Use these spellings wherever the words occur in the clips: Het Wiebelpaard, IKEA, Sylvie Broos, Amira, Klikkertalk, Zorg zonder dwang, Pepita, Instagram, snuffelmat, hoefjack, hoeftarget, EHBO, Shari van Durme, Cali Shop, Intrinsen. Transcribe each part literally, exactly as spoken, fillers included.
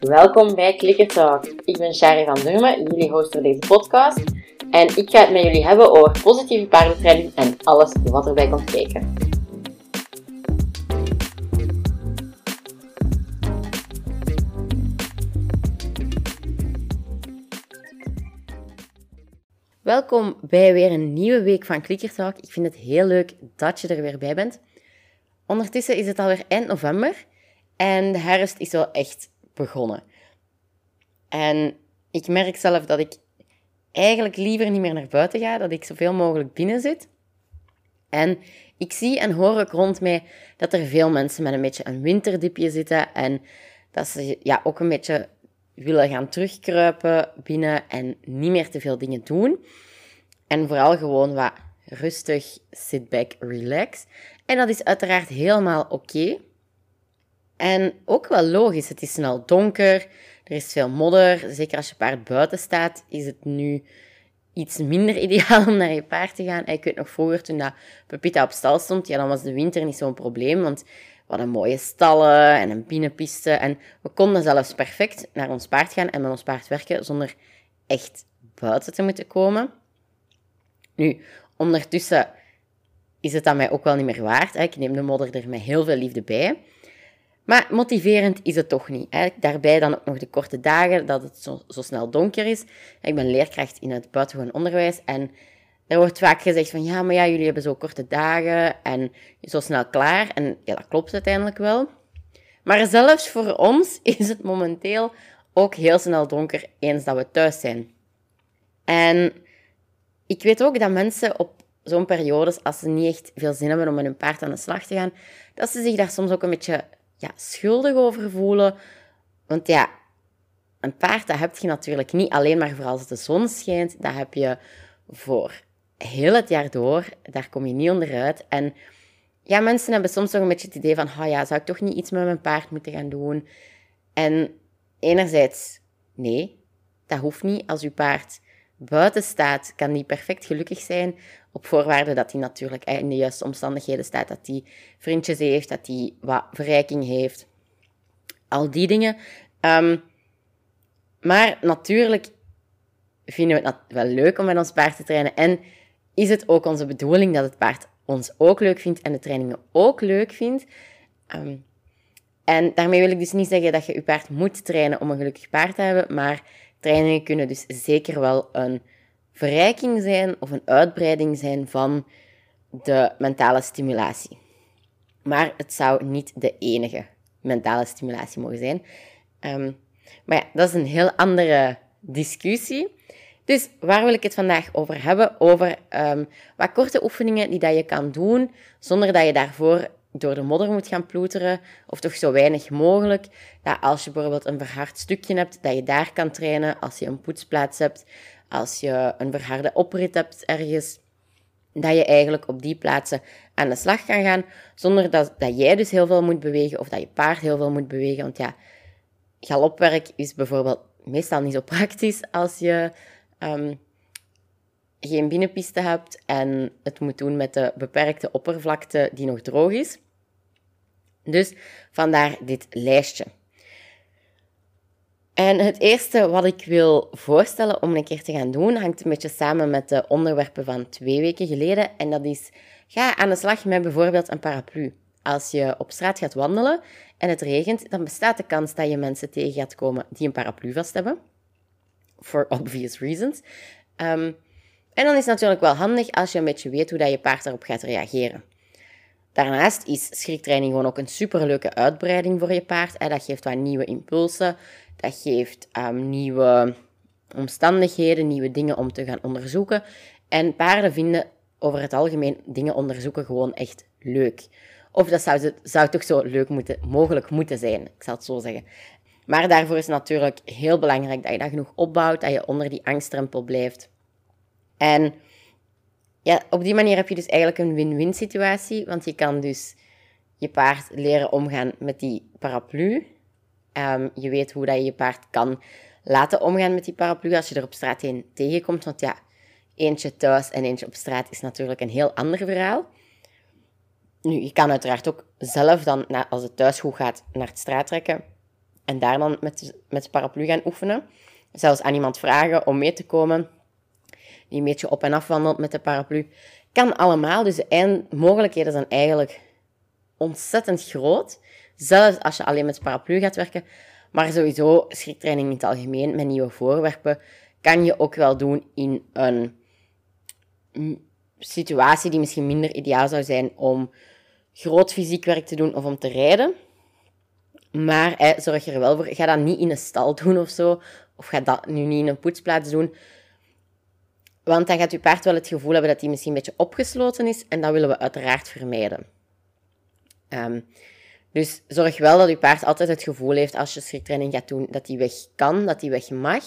Welkom bij Klikkertalk. Ik ben Shari van Durme, jullie host voor deze podcast. En ik ga het met jullie hebben over positieve paardentraining en alles wat erbij komt kijken. Welkom bij weer een nieuwe week van Klikkertalk. Ik vind het heel leuk dat je er weer bij bent. Ondertussen is het alweer eind november en de herfst is wel echt begonnen. En ik merk zelf dat ik eigenlijk liever niet meer naar buiten ga, dat ik zoveel mogelijk binnen zit. En ik zie en hoor ook rond mij dat er veel mensen met een beetje een winterdipje zitten en dat ze ja, ook een beetje willen gaan terugkruipen binnen en niet meer te veel dingen doen. En vooral gewoon wat rustig, sit back, relax. En dat is uiteraard helemaal oké. Okay. En ook wel logisch, het is snel donker, er is veel modder. Zeker als je paard buiten staat, is het nu iets minder ideaal om naar je paard te gaan. En ik weet nog vroeger, toen dat Pepita op stal stond, ja, dan was de winter niet zo'n probleem, want we hadden mooie stallen en een binnenpiste. En we konden zelfs perfect naar ons paard gaan en met ons paard werken zonder echt buiten te moeten komen. Nu, ondertussen is het aan mij ook wel niet meer waard. Ik neem de modder er met heel veel liefde bij. Maar motiverend is het toch niet. Daarbij dan ook nog de korte dagen, dat het zo, zo snel donker is. Ik ben leerkracht in het buitengewoon onderwijs en er wordt vaak gezegd van, ja, maar ja, jullie hebben zo korte dagen en zo snel klaar. En ja, dat klopt uiteindelijk wel. Maar zelfs voor ons is het momenteel ook heel snel donker eens dat we thuis zijn. En ik weet ook dat mensen op zo'n periodes, als ze niet echt veel zin hebben om met hun paard aan de slag te gaan, dat ze zich daar soms ook een beetje ja, schuldig over voelen. Want ja, een paard, dat heb je natuurlijk niet alleen maar voor als de zon schijnt. Dat heb je voor heel het jaar door, daar kom je niet onderuit. En ja, mensen hebben soms nog een beetje het idee van, oh ja, zou ik toch niet iets met mijn paard moeten gaan doen? En enerzijds, nee, dat hoeft niet. Als uw paard buiten staat, kan die perfect gelukkig zijn, op voorwaarde dat hij natuurlijk in de juiste omstandigheden staat, dat hij vriendjes heeft, dat hij wat verrijking heeft, al die dingen. Um, maar natuurlijk vinden we het wel leuk om met ons paard te trainen. En is het ook onze bedoeling dat het paard ons ook leuk vindt en de trainingen ook leuk vindt? Um, en daarmee wil ik dus niet zeggen dat je je paard moet trainen om een gelukkig paard te hebben, maar trainingen kunnen dus zeker wel een verrijking zijn of een uitbreiding zijn van de mentale stimulatie. Maar het zou niet de enige mentale stimulatie mogen zijn. Um, maar ja, dat is een heel andere discussie. Dus waar wil ik het vandaag over hebben? Over um, wat korte oefeningen die dat je kan doen, zonder dat je daarvoor door de modder moet gaan ploeteren, of toch zo weinig mogelijk. Dat als je bijvoorbeeld een verhard stukje hebt, dat je daar kan trainen, als je een poetsplaats hebt, als je een verharde oprit hebt ergens, dat je eigenlijk op die plaatsen aan de slag kan gaan, zonder dat, dat jij dus heel veel moet bewegen, of dat je paard heel veel moet bewegen. Want ja, galopwerk is bijvoorbeeld meestal niet zo praktisch als je um, geen binnenpiste hebt en het moet doen met de beperkte oppervlakte die nog droog is. Dus vandaar dit lijstje. En het eerste wat ik wil voorstellen om een keer te gaan doen, hangt een beetje samen met de onderwerpen van twee weken geleden. En dat is, ga aan de slag met bijvoorbeeld een paraplu. Als je op straat gaat wandelen en het regent, dan bestaat de kans dat je mensen tegen gaat komen die een paraplu vast hebben. For obvious reasons. Um, en dan is het natuurlijk wel handig als je een beetje weet hoe dat je paard daarop gaat reageren. Daarnaast is schriktraining gewoon ook een superleuke uitbreiding voor je paard. Hè? Dat geeft wat nieuwe impulsen, dat geeft um, nieuwe omstandigheden, nieuwe dingen om te gaan onderzoeken. En paarden vinden over het algemeen dingen onderzoeken gewoon echt leuk. Of dat zou, zou toch zo leuk moeten, mogelijk moeten zijn, ik zal het zo zeggen. Maar daarvoor is het natuurlijk heel belangrijk dat je dat genoeg opbouwt, dat je onder die angstdrempel blijft. En ja, op die manier heb je dus eigenlijk een win-win situatie, want je kan dus je paard leren omgaan met die paraplu. Um, je weet hoe dat je je paard kan laten omgaan met die paraplu als je er op straat heen tegenkomt. Want ja, eentje thuis en eentje op straat is natuurlijk een heel ander verhaal. Nu, je kan uiteraard ook zelf dan, als het thuis goed gaat, naar de straat trekken en daar dan met, met de paraplu gaan oefenen. Zelfs aan iemand vragen om mee te komen, die een beetje op en af wandelt met de paraplu. Kan allemaal, dus de mogelijkheden zijn eigenlijk ontzettend groot. Zelfs als je alleen met de paraplu gaat werken. Maar sowieso, schriktraining in het algemeen, met nieuwe voorwerpen, kan je ook wel doen in een situatie die misschien minder ideaal zou zijn om groot fysiek werk te doen of om te rijden. Maar eh, zorg er wel voor. Ga dat niet in een stal doen of zo. Of ga dat nu niet in een poetsplaats doen. Want dan gaat je paard wel het gevoel hebben dat hij misschien een beetje opgesloten is. En dat willen we uiteraard vermijden. Um, dus zorg wel dat je paard altijd het gevoel heeft als je schriktraining gaat doen dat hij weg kan, dat hij weg mag.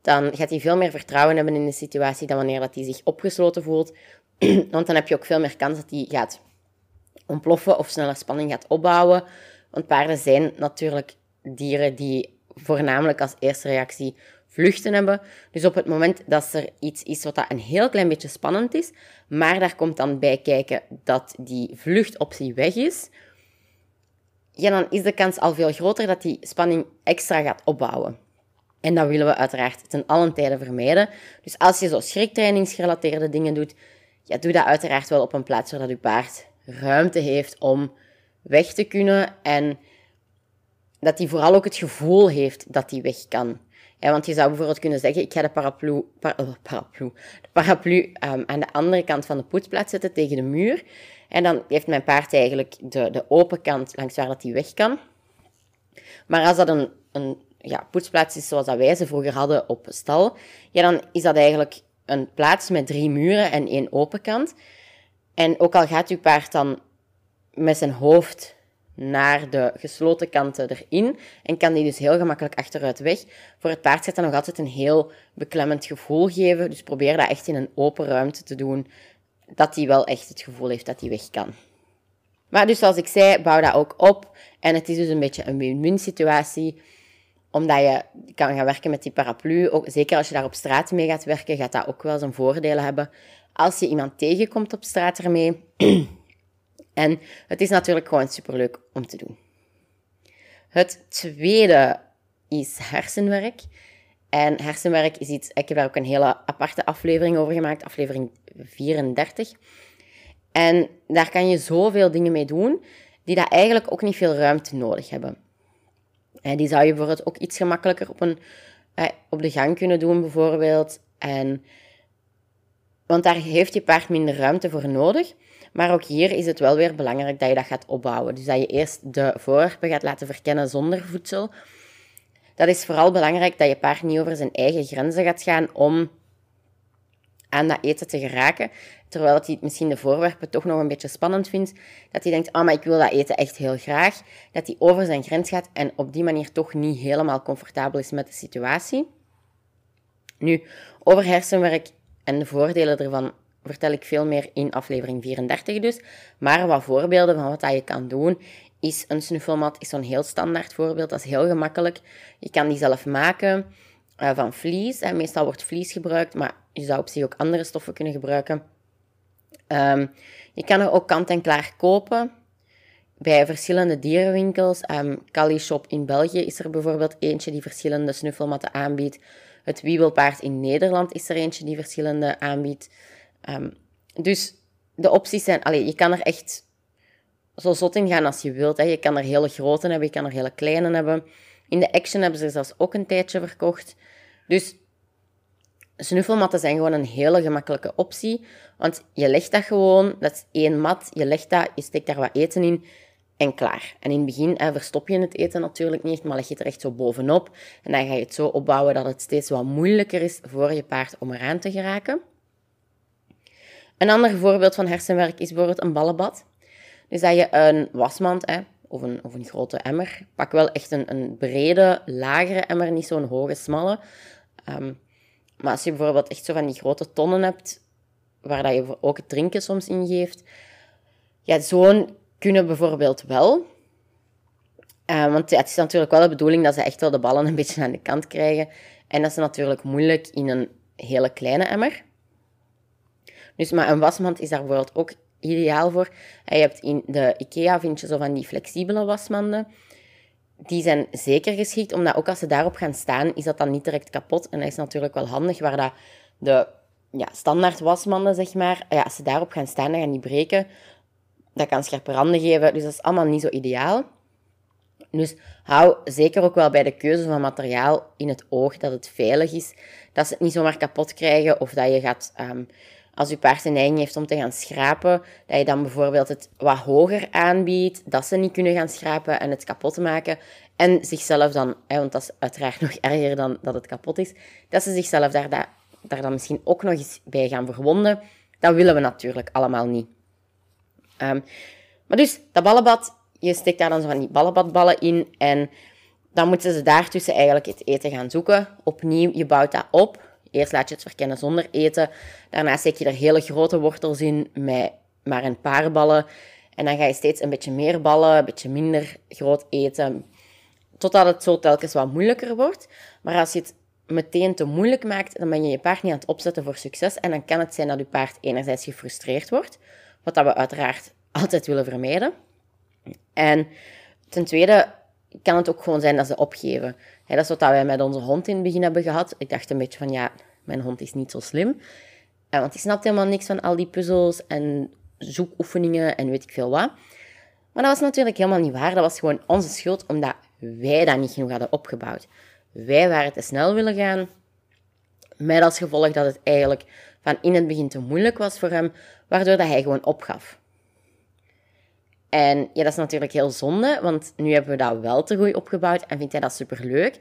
Dan gaat hij veel meer vertrouwen hebben in de situatie dan wanneer dat hij zich opgesloten voelt. Want dan heb je ook veel meer kans dat hij gaat ontploffen of sneller spanning gaat opbouwen. Want paarden zijn natuurlijk dieren die voornamelijk als eerste reactie vluchten hebben. Dus op het moment dat er iets is wat een heel klein beetje spannend is, maar daar komt dan bij kijken dat die vluchtoptie weg is, ja, dan is de kans al veel groter dat die spanning extra gaat opbouwen. En dat willen we uiteraard ten allen tijde vermijden. Dus als je zo schriktrainingsgerelateerde dingen doet, ja, doe dat uiteraard wel op een plaats zodat je paard ruimte heeft om weg te kunnen en dat hij vooral ook het gevoel heeft dat hij weg kan. Ja, want je zou bijvoorbeeld kunnen zeggen, ik ga de paraplu, par, oh, paraplu, de paraplu um, aan de andere kant van de poetsplaats zetten tegen de muur. En dan heeft mijn paard eigenlijk de, de open kant langs waar dat hij weg kan. Maar als dat een, een ja, poetsplaats is zoals dat wij ze vroeger hadden op stal, ja, dan is dat eigenlijk een plaats met drie muren en één open kant. En ook al gaat uw paard dan met zijn hoofd naar de gesloten kanten erin en kan die dus heel gemakkelijk achteruit weg. Voor het paard gaat dat nog altijd een heel beklemmend gevoel geven, dus probeer dat echt in een open ruimte te doen, dat hij wel echt het gevoel heeft dat hij weg kan. Maar dus zoals ik zei, bouw dat ook op en het is dus een beetje een win-win situatie, omdat je kan gaan werken met die paraplu, ook, zeker als je daar op straat mee gaat werken, gaat dat ook wel zijn voordelen hebben. Als je iemand tegenkomt op straat ermee. En het is natuurlijk gewoon superleuk om te doen. Het tweede is hersenwerk. En hersenwerk is iets... Ik heb daar ook een hele aparte aflevering over gemaakt. Aflevering vierendertig. En daar kan je zoveel dingen mee doen die daar eigenlijk ook niet veel ruimte nodig hebben. En die zou je bijvoorbeeld ook iets gemakkelijker op, een, eh, op de gang kunnen doen, bijvoorbeeld. En, want daar heeft je paard minder ruimte voor nodig. Maar ook hier is het wel weer belangrijk dat je dat gaat opbouwen. Dus dat je eerst de voorwerpen gaat laten verkennen zonder voedsel. Dat is vooral belangrijk dat je paard niet over zijn eigen grenzen gaat gaan om aan dat eten te geraken. Terwijl hij misschien de voorwerpen toch nog een beetje spannend vindt. Dat hij denkt, oh, maar ik wil dat eten echt heel graag. Dat hij over zijn grens gaat en op die manier toch niet helemaal comfortabel is met de situatie. Nu, over hersenwerk en de voordelen ervan vertel ik veel meer in aflevering vierendertig dus. Maar wat voorbeelden van wat dat je kan doen, is een snuffelmat is zo'n heel standaard voorbeeld. Dat is heel gemakkelijk. Je kan die zelf maken uh, van vlies. Hè. Meestal wordt vlies gebruikt, maar je zou op zich ook andere stoffen kunnen gebruiken. Um, je kan er ook kant-en-klaar kopen bij verschillende dierenwinkels. Um, Cali Shop in België is er bijvoorbeeld eentje die verschillende snuffelmatten aanbiedt. Het Wiebelpaard in Nederland is er eentje die verschillende aanbiedt. Um, dus de opties zijn... Allee, je kan er echt zo zot in gaan als je wilt. Hè. Je kan er hele grote hebben, je kan er hele kleine hebben. In de Action hebben ze er zelfs ook een tijdje verkocht. Dus snuffelmatten zijn gewoon een hele gemakkelijke optie. Want je legt dat gewoon, dat is één mat. Je legt dat, je steekt daar wat eten in en klaar. En in het begin hè, verstop je het eten natuurlijk niet, maar leg je het er echt zo bovenop. En dan ga je het zo opbouwen dat het steeds wat moeilijker is voor je paard om eraan te geraken. Een ander voorbeeld van hersenwerk is bijvoorbeeld een ballenbad. Dus dat je een wasmand hè, of, een, of een grote emmer, pak wel echt een, een brede, lagere emmer, niet zo'n hoge, smalle. Um, maar als je bijvoorbeeld echt zo van die grote tonnen hebt, waar dat je ook het drinken soms in geeft, ja, zo'n kunnen bijvoorbeeld wel. Uh, want ja, het is natuurlijk wel de bedoeling dat ze echt wel de ballen een beetje aan de kant krijgen. En dat is natuurlijk moeilijk in een hele kleine emmer. Dus, maar een wasmand is daar bijvoorbeeld ook ideaal voor. Je hebt in de IKEA vind je zo van die flexibele wasmanden. Die zijn zeker geschikt, omdat ook als ze daarop gaan staan, is dat dan niet direct kapot. En dat is natuurlijk wel handig, waar dat de ja, standaard wasmanden, zeg maar, ja, als ze daarop gaan staan, dan gaan die breken. Dat kan scherpe randen geven, dus dat is allemaal niet zo ideaal. Dus hou zeker ook wel bij de keuze van materiaal in het oog dat het veilig is. Dat ze het niet zomaar kapot krijgen of dat je gaat... Um, als je paard een neiging heeft om te gaan schrapen, dat je dan bijvoorbeeld het wat hoger aanbiedt, dat ze niet kunnen gaan schrapen en het kapot maken. En zichzelf dan, hè, want dat is uiteraard nog erger dan dat het kapot is, dat ze zichzelf daar, daar, daar dan misschien ook nog eens bij gaan verwonden. Dat willen we natuurlijk allemaal niet. Um, maar dus, dat ballenbad, je steekt daar dan zo van die ballenbadballen in en dan moeten ze daartussen eigenlijk het eten gaan zoeken. Opnieuw, je bouwt dat op. Eerst laat je het verkennen zonder eten. Daarna steek je er hele grote wortels in met maar een paar ballen. En dan ga je steeds een beetje meer ballen, een beetje minder groot eten. Totdat het zo telkens wat moeilijker wordt. Maar als je het meteen te moeilijk maakt, dan ben je je paard niet aan het opzetten voor succes. En dan kan het zijn dat je paard enerzijds gefrustreerd wordt. Wat dat we uiteraard altijd willen vermijden. En ten tweede... kan het ook gewoon zijn dat ze opgeven. He, dat is wat wij met onze hond in het begin hebben gehad. Ik dacht een beetje van, ja, mijn hond is niet zo slim. En, want die snapt helemaal niks van al die puzzels en zoekoefeningen en weet ik veel wat. Maar dat was natuurlijk helemaal niet waar. Dat was gewoon onze schuld, omdat wij dat niet genoeg hadden opgebouwd. Wij waren te snel willen gaan. Met als gevolg dat het eigenlijk van in het begin te moeilijk was voor hem, waardoor dat hij gewoon opgaf. En ja, dat is natuurlijk heel zonde, want nu hebben we dat wel te goed opgebouwd en vindt hij dat superleuk.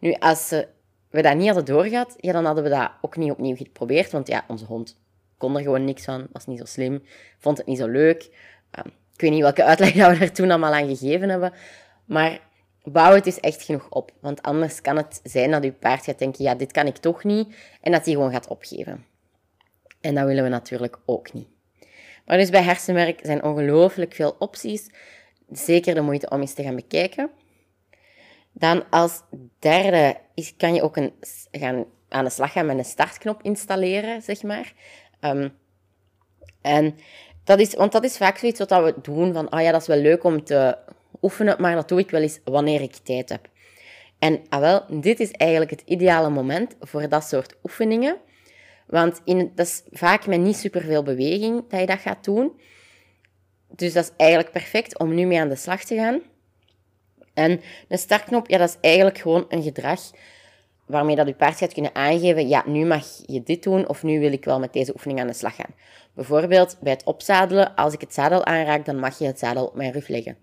Nu, als we dat niet hadden doorgehad, ja, dan hadden we dat ook niet opnieuw geprobeerd, want ja, onze hond kon er gewoon niks van, was niet zo slim, vond het niet zo leuk. Um, ik weet niet welke uitleg dat we daar toen allemaal aan gegeven hebben, maar bouw het dus echt genoeg op, want anders kan het zijn dat je paard gaat denken, ja, dit kan ik toch niet, en dat hij gewoon gaat opgeven. En dat willen we natuurlijk ook niet. Maar dus bij hersenwerk zijn ongelooflijk veel opties. Zeker de moeite om eens te gaan bekijken. Dan als derde is, kan je ook een, gaan, aan de slag gaan met een startknop installeren, zeg maar. Um, en dat is, want dat is vaak zoiets wat we doen van, ah ja, dat is wel leuk om te oefenen, maar dat doe ik wel eens wanneer ik tijd heb. En ah wel, dit is eigenlijk het ideale moment voor dat soort oefeningen. Want in, dat is vaak met niet superveel beweging dat je dat gaat doen. Dus dat is eigenlijk perfect om nu mee aan de slag te gaan. En een startknop, ja, dat is eigenlijk gewoon een gedrag waarmee dat je paard gaat kunnen aangeven, ja, nu mag je dit doen of nu wil ik wel met deze oefening aan de slag gaan. Bijvoorbeeld bij het opzadelen, als ik het zadel aanraak, dan mag je het zadel op mijn rug leggen.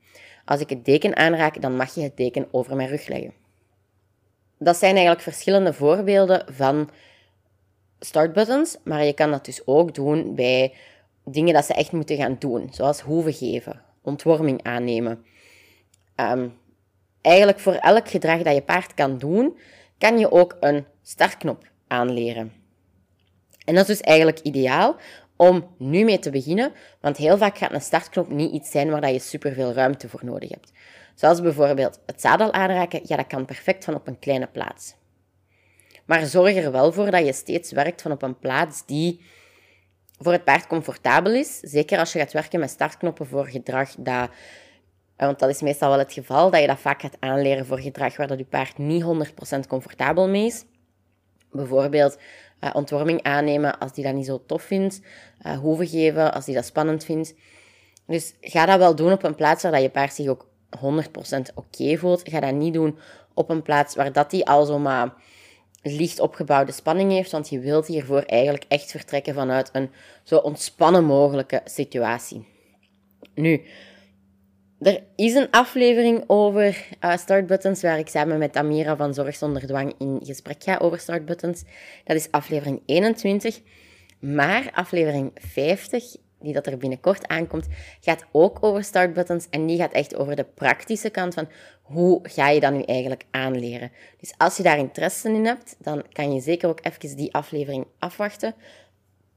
Als ik het deken aanraak, dan mag je het deken over mijn rug leggen. Dat zijn eigenlijk verschillende voorbeelden van... startbuttons, maar je kan dat dus ook doen bij dingen dat ze echt moeten gaan doen, zoals hoeven geven, ontworming aannemen. Um, eigenlijk voor elk gedrag dat je paard kan doen, kan je ook een startknop aanleren. En dat is dus eigenlijk ideaal om nu mee te beginnen, want heel vaak gaat een startknop niet iets zijn waar je superveel ruimte voor nodig hebt. Zoals bijvoorbeeld het zadel aanraken, ja, dat kan perfect van op een kleine plaats. Maar zorg er wel voor dat je steeds werkt van op een plaats die voor het paard comfortabel is. Zeker als je gaat werken met startknoppen voor gedrag. Dat, want dat is meestal wel het geval, dat je dat vaak gaat aanleren voor gedrag waar dat je paard niet honderd procent comfortabel mee is. Bijvoorbeeld uh, ontworming aannemen als die dat niet zo tof vindt. Uh, hoeven geven als die dat spannend vindt. Dus ga dat wel doen op een plaats waar dat je paard zich ook honderd procent oké voelt. Ga dat niet doen op een plaats waar dat die al zomaar... licht opgebouwde spanning heeft, want je wilt hiervoor eigenlijk echt vertrekken vanuit een zo ontspannen mogelijke situatie. Nu, er is een aflevering over uh, startbuttons, waar ik samen met Amira van Zorg zonder dwang in gesprek ga over startbuttons. Dat is aflevering eenentwintig, maar aflevering vijftig, die dat er binnenkort aankomt, gaat ook over startbuttons en die gaat echt over de praktische kant van hoe ga je dat nu eigenlijk aanleren. Dus als je daar interesse in hebt, dan kan je zeker ook even die aflevering afwachten.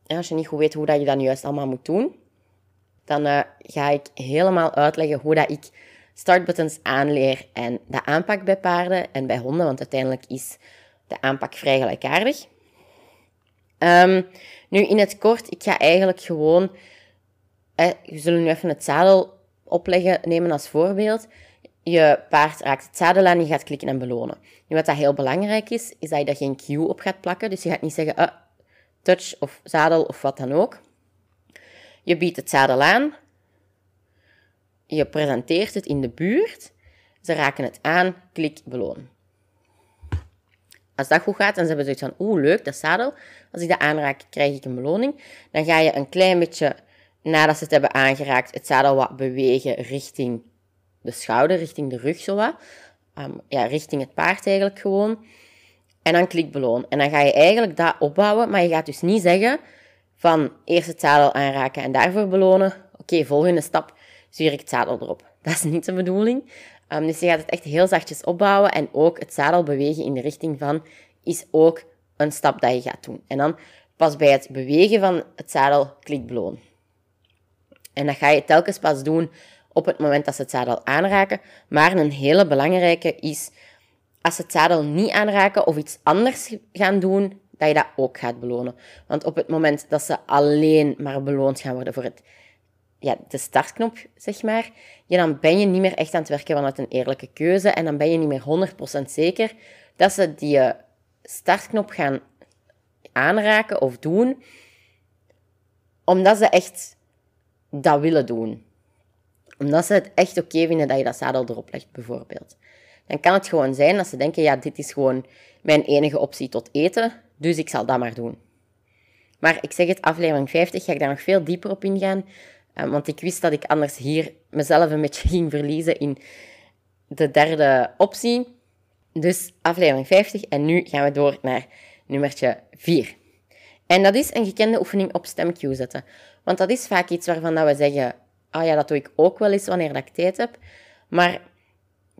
En als je niet goed weet hoe dat je dat nu juist allemaal moet doen, dan uh, ga ik helemaal uitleggen hoe dat ik startbuttons aanleer en de aanpak bij paarden en bij honden, want uiteindelijk is de aanpak vrij gelijkaardig. Um, nu, in het kort, ik ga eigenlijk gewoon we zullen nu even het zadel opleggen, nemen als voorbeeld. Je paard raakt het zadel aan, je gaat klikken en belonen. En wat dat heel belangrijk is, is dat je daar geen cue op gaat plakken. Dus je gaat niet zeggen, uh, touch of zadel of wat dan ook. Je biedt het zadel aan. Je presenteert het in de buurt. Ze raken het aan, klik, beloon. Als dat goed gaat en ze hebben zoiets van, oeh, leuk, dat zadel. Als ik dat aanraak, krijg ik een beloning. Dan ga je een klein beetje, nadat ze het hebben aangeraakt, het zadel wat bewegen richting de schouder, richting de rug, zo wat. Um, ja, richting het paard eigenlijk gewoon. En dan klik, beloon. En dan ga je eigenlijk dat opbouwen, maar je gaat dus niet zeggen van eerst het zadel aanraken en daarvoor belonen. Oké, okay, volgende stap, stuur ik het zadel erop. Dat is niet de bedoeling. Um, dus je gaat het echt heel zachtjes opbouwen en ook het zadel bewegen in de richting van is ook een stap dat je gaat doen. En dan pas bij het bewegen van het zadel klik, beloon. En dat ga je telkens pas doen op het moment dat ze het zadel aanraken. Maar een hele belangrijke is, als ze het zadel niet aanraken of iets anders gaan doen, dat je dat ook gaat belonen. Want op het moment dat ze alleen maar beloond gaan worden voor het, ja, de startknop, zeg maar, ja, dan ben je niet meer echt aan het werken vanuit een eerlijke keuze en dan ben je niet meer honderd procent zeker dat ze die startknop gaan aanraken of doen, omdat ze echt dat willen doen. Omdat ze het echt oké okay vinden dat je dat zadel erop legt, bijvoorbeeld. Dan kan het gewoon zijn dat ze denken, ja, dit is gewoon mijn enige optie tot eten, dus ik zal dat maar doen. Maar ik zeg het, aflevering vijftig ga ik daar nog veel dieper op ingaan, want ik wist dat ik anders hier mezelf een beetje ging verliezen in de derde optie. Dus aflevering vijftig en nu gaan we door naar nummertje vier. En dat is een gekende oefening op stemcue zetten. Want dat is vaak iets waarvan dat we zeggen, ah ja, dat doe ik ook wel eens wanneer dat ik tijd heb. Maar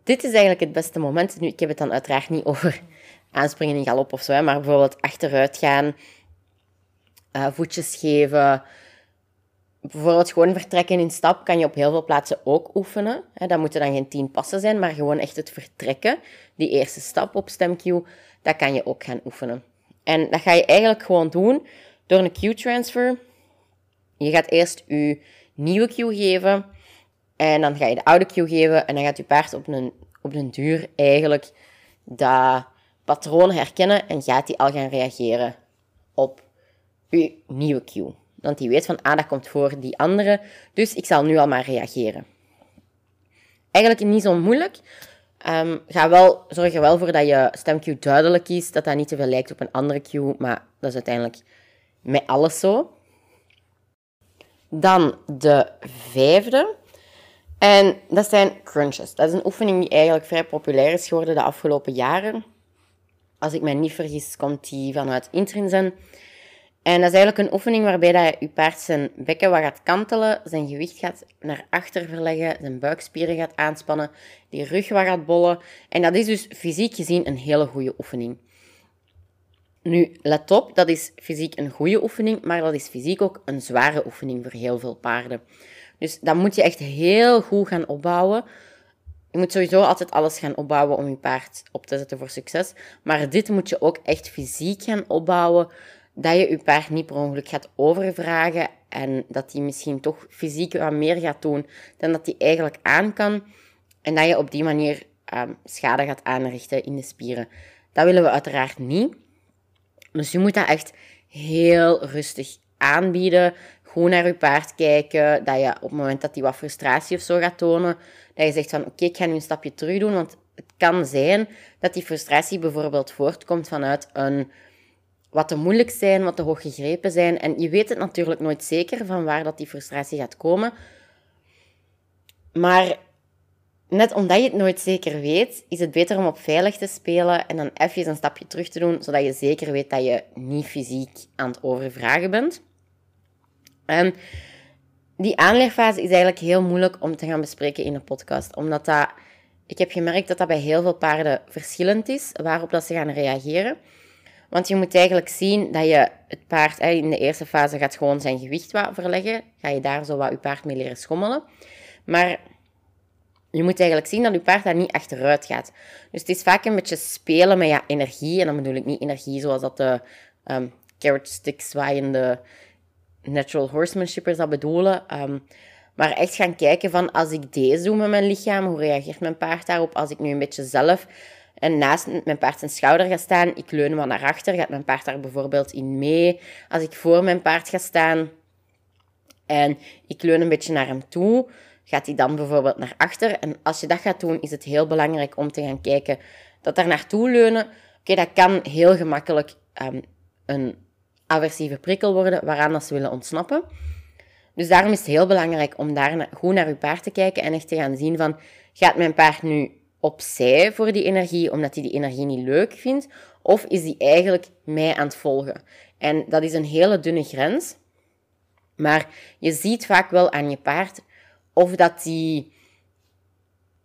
dit is eigenlijk het beste moment. Nu, ik heb het dan uiteraard niet over aanspringen in galop of zo, hè, maar bijvoorbeeld achteruit gaan, uh, voetjes geven. Bijvoorbeeld gewoon vertrekken in stap kan je op heel veel plaatsen ook oefenen. Hè, dat moeten dan geen tien passen zijn, maar gewoon echt het vertrekken. Die eerste stap op stemcue, dat kan je ook gaan oefenen. En dat ga je eigenlijk gewoon doen door een cue transfer. Je gaat eerst je nieuwe cue geven en dan ga je de oude cue geven en dan gaat je paard op een, op een duur eigenlijk dat patroon herkennen en gaat die al gaan reageren op je nieuwe cue. Want die weet van, ah, dat komt voor die andere, dus ik zal nu al maar reageren. Eigenlijk niet zo moeilijk. Um, ga wel, zorg er wel voor dat je stemcue duidelijk is, dat dat niet te veel lijkt op een andere cue, maar dat is uiteindelijk met alles zo. Dan de vijfde. En dat zijn crunches. Dat is een oefening die eigenlijk vrij populair is geworden de afgelopen jaren. Als ik mij niet vergis, komt die vanuit Intrinsen. En dat is eigenlijk een oefening waarbij dat je paard zijn bekken wat gaat kantelen, zijn gewicht gaat naar achter verleggen, zijn buikspieren gaat aanspannen, die rug wat gaat bollen. En dat is dus fysiek gezien een hele goede oefening. Nu, let op, dat is fysiek een goede oefening, maar dat is fysiek ook een zware oefening voor heel veel paarden. Dus dat moet je echt heel goed gaan opbouwen. Je moet sowieso altijd alles gaan opbouwen om je paard op te zetten voor succes. Maar dit moet je ook echt fysiek gaan opbouwen, dat je je paard niet per ongeluk gaat overvragen en dat hij misschien toch fysiek wat meer gaat doen dan dat hij eigenlijk aan kan. En dat je op die manier um, schade gaat aanrichten in de spieren. Dat willen we uiteraard niet. Dus je moet dat echt heel rustig aanbieden. Goed naar je paard kijken. Dat je op het moment dat hij wat frustratie of zo gaat tonen, dat je zegt van, oké, okay, ik ga nu een stapje terug doen. Want het kan zijn dat die frustratie bijvoorbeeld voortkomt vanuit een wat te moeilijk zijn, wat te hoog gegrepen zijn. En je weet het natuurlijk nooit zeker van waar dat die frustratie gaat komen. Maar net omdat je het nooit zeker weet, is het beter om op veilig te spelen en dan even een stapje terug te doen, zodat je zeker weet dat je niet fysiek aan het overvragen bent. En die aanleerfase is eigenlijk heel moeilijk om te gaan bespreken in een podcast, omdat dat, ik heb gemerkt dat dat bij heel veel paarden verschillend is, waarop dat ze gaan reageren. Want je moet eigenlijk zien dat je het paard in de eerste fase gaat gewoon zijn gewicht wat verleggen, ga je daar zo wat je paard mee leren schommelen. Maar je moet eigenlijk zien dat je paard daar niet achteruit gaat. Dus het is vaak een beetje spelen met ja, energie. En dan bedoel ik niet energie zoals dat de um, carrot stick zwaaiende natural horsemanship is dat bedoelen. Um, maar echt gaan kijken van, als ik deze doe met mijn lichaam, hoe reageert mijn paard daarop? Als ik nu een beetje zelf en naast mijn paard zijn schouder ga staan, ik leun wat naar achter, gaat mijn paard daar bijvoorbeeld in mee? Als ik voor mijn paard ga staan en ik leun een beetje naar hem toe, gaat hij dan bijvoorbeeld naar achter? En als je dat gaat doen, is het heel belangrijk om te gaan kijken dat daar naartoe leunen. Oké, okay, dat kan heel gemakkelijk um, een aversieve prikkel worden, waaraan dat ze willen ontsnappen. Dus daarom is het heel belangrijk om daar na- goed naar je paard te kijken en echt te gaan zien van, gaat mijn paard nu opzij voor die energie, omdat hij die energie niet leuk vindt, of is die eigenlijk mij aan het volgen? En dat is een hele dunne grens, maar je ziet vaak wel aan je paard of dat die,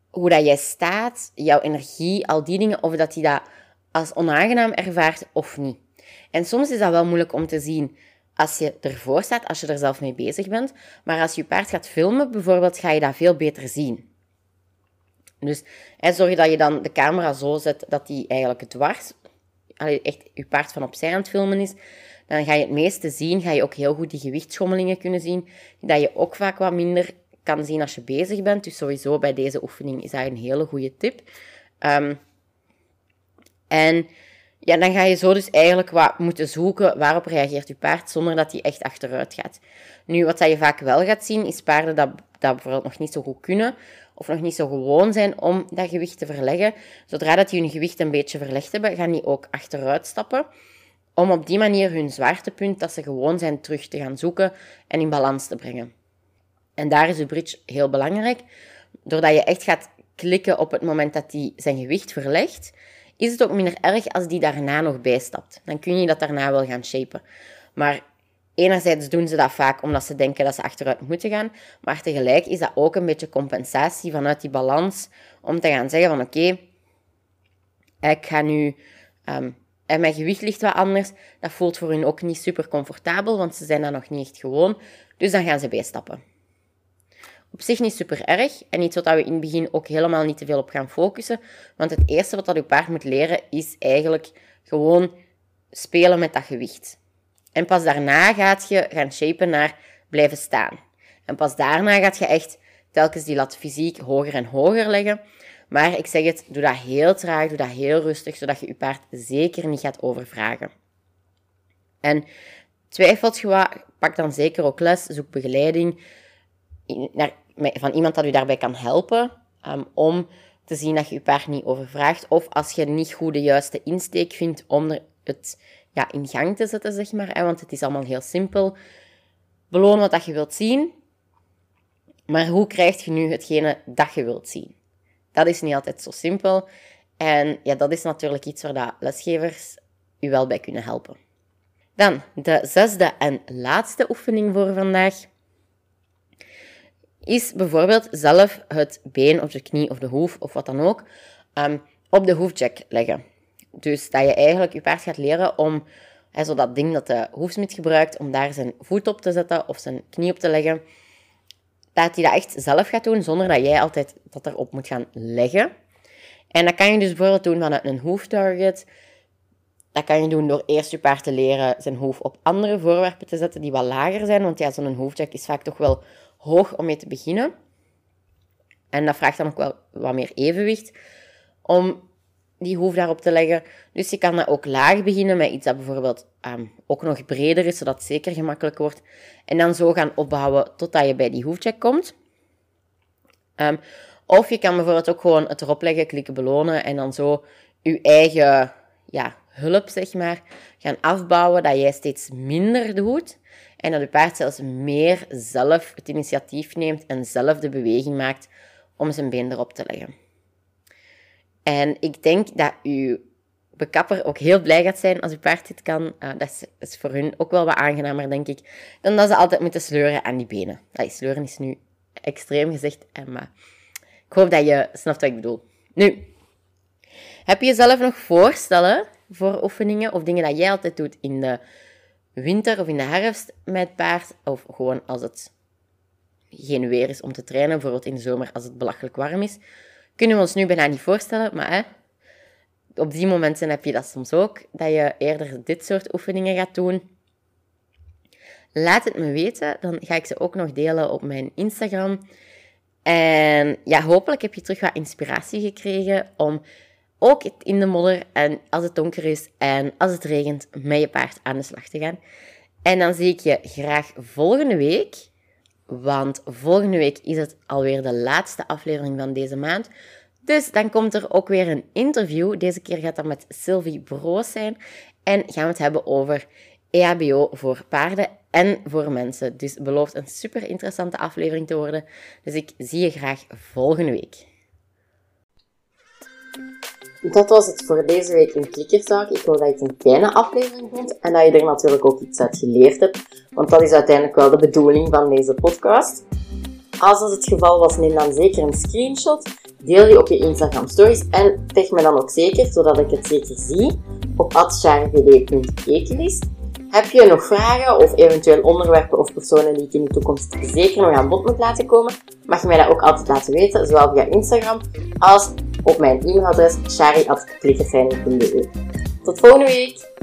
hoe dat jij staat, jouw energie, al die dingen, of dat die dat als onaangenaam ervaart of niet. En soms is dat wel moeilijk om te zien als je ervoor staat, als je er zelf mee bezig bent, maar als je paard gaat filmen bijvoorbeeld, ga je dat veel beter zien. Dus hè, zorg dat je dan de camera zo zet dat die eigenlijk dwars, echt je paard van opzij aan het filmen is, dan ga je het meeste zien, ga je ook heel goed die gewichtsschommelingen kunnen zien, dat je ook vaak wat minder kan zien als je bezig bent. Dus sowieso bij deze oefening is dat een hele goede tip. Um, en ja, dan ga je zo dus eigenlijk wat moeten zoeken, waarop reageert je paard, zonder dat hij echt achteruit gaat. Nu, wat dat je vaak wel gaat zien, is paarden dat, dat bijvoorbeeld nog niet zo goed kunnen, of nog niet zo gewoon zijn om dat gewicht te verleggen. Zodra dat die hun gewicht een beetje verlegd hebben, gaan die ook achteruit stappen, om op die manier hun zwaartepunt, dat ze gewoon zijn, terug te gaan zoeken en in balans te brengen. En daar is de bridge heel belangrijk. Doordat je echt gaat klikken op het moment dat die zijn gewicht verlegt, is het ook minder erg als die daarna nog bijstapt. Dan kun je dat daarna wel gaan shapen. Maar enerzijds doen ze dat vaak omdat ze denken dat ze achteruit moeten gaan, maar tegelijk is dat ook een beetje compensatie vanuit die balans, om te gaan zeggen van oké, okay, ik ga nu... Um, en mijn gewicht ligt wat anders. Dat voelt voor hun ook niet super comfortabel, want ze zijn dat nog niet echt gewoon. Dus dan gaan ze bijstappen. Op zich niet super erg en iets wat we in het begin ook helemaal niet te veel op gaan focussen, want het eerste wat dat je paard moet leren is eigenlijk gewoon spelen met dat gewicht. En pas daarna gaat je gaan shapen naar blijven staan. En pas daarna gaat je echt telkens die lat fysiek hoger en hoger leggen. Maar ik zeg het, doe dat heel traag, doe dat heel rustig, zodat je je paard zeker niet gaat overvragen. En twijfelt je wat, pak dan zeker ook les, zoek begeleiding naar, van iemand dat u daarbij kan helpen, um, om te zien dat je je paard niet overvraagt. Of als je niet goed de juiste insteek vindt om er het ja, in gang te zetten, zeg maar, hè, want het is allemaal heel simpel. Beloon wat dat je wilt zien, maar hoe krijg je nu hetgene dat je wilt zien? Dat is niet altijd zo simpel. En ja, dat is natuurlijk iets waar dat lesgevers u wel bij kunnen helpen. Dan de zesde en laatste oefening voor vandaag is bijvoorbeeld zelf het been of de knie of de hoef of wat dan ook um, op de hoefjack leggen. Dus dat je eigenlijk je paard gaat leren om, hè, zo dat ding dat de hoefsmid gebruikt, om daar zijn voet op te zetten of zijn knie op te leggen, dat hij dat echt zelf gaat doen, zonder dat jij altijd dat erop moet gaan leggen. En dat kan je dus bijvoorbeeld doen vanuit een hoeftarget. Dat kan je doen door eerst je paard te leren zijn hoofd op andere voorwerpen te zetten die wat lager zijn, want ja, zo'n hoofdjack is vaak toch wel hoog om mee te beginnen. En dat vraagt dan ook wel wat meer evenwicht om die hoef daarop te leggen. Dus je kan dat ook laag beginnen met iets dat bijvoorbeeld um, ook nog breder is, zodat het zeker gemakkelijk wordt. En dan zo gaan opbouwen totdat je bij die hoefcheck komt. Um, of je kan bijvoorbeeld ook gewoon het erop leggen, klikken, belonen en dan zo je eigen ja, hulp, zeg maar, gaan afbouwen, dat jij steeds minder doet en dat je paard zelfs meer zelf het initiatief neemt en zelf de beweging maakt om zijn been erop te leggen. En ik denk dat uw bekapper ook heel blij gaat zijn als uw paard dit kan. Uh, dat is, is voor hun ook wel wat aangenamer, denk ik, dan dat ze altijd moeten sleuren aan die benen. Allee, sleuren is nu extreem gezegd, maar ik hoop dat je snapt wat ik bedoel. Nu, heb je zelf nog voorstellen voor oefeningen of dingen dat jij altijd doet in de winter of in de herfst met paard? Of gewoon als het geen weer is om te trainen, bijvoorbeeld in de zomer als het belachelijk warm is. Kunnen we ons nu bijna niet voorstellen, maar hè, op die momenten heb je dat soms ook, dat je eerder dit soort oefeningen gaat doen. Laat het me weten, dan ga ik ze ook nog delen op mijn Instagram. En ja, hopelijk heb je terug wat inspiratie gekregen om ook in de modder en als het donker is en als het regent met je paard aan de slag te gaan. En dan zie ik je graag volgende week, want volgende week is het alweer de laatste aflevering van deze maand. Dus dan komt er ook weer een interview. Deze keer gaat dat met Sylvie Broos zijn en gaan we het hebben over E H B O voor paarden en voor mensen. Dus belooft een super interessante aflevering te worden. Dus ik zie je graag volgende week. Dat was het voor deze week in Klikkertalk. Ik hoop dat je het een fijne aflevering vond en dat je er natuurlijk ook iets uit geleerd hebt. Want dat is uiteindelijk wel de bedoeling van deze podcast. Als dat het geval was, neem dan zeker een screenshot. Deel die op je Instagram stories en tag me dan ook zeker, zodat ik het zeker zie, op at sharevd punt ekelis. Heb je nog vragen of eventueel onderwerpen of personen die ik in de toekomst zeker nog aan bod moet laten komen, mag je mij dat ook altijd laten weten, zowel via Instagram als op mijn e-mailadres shari at klikkertalk punt be. Tot volgende week!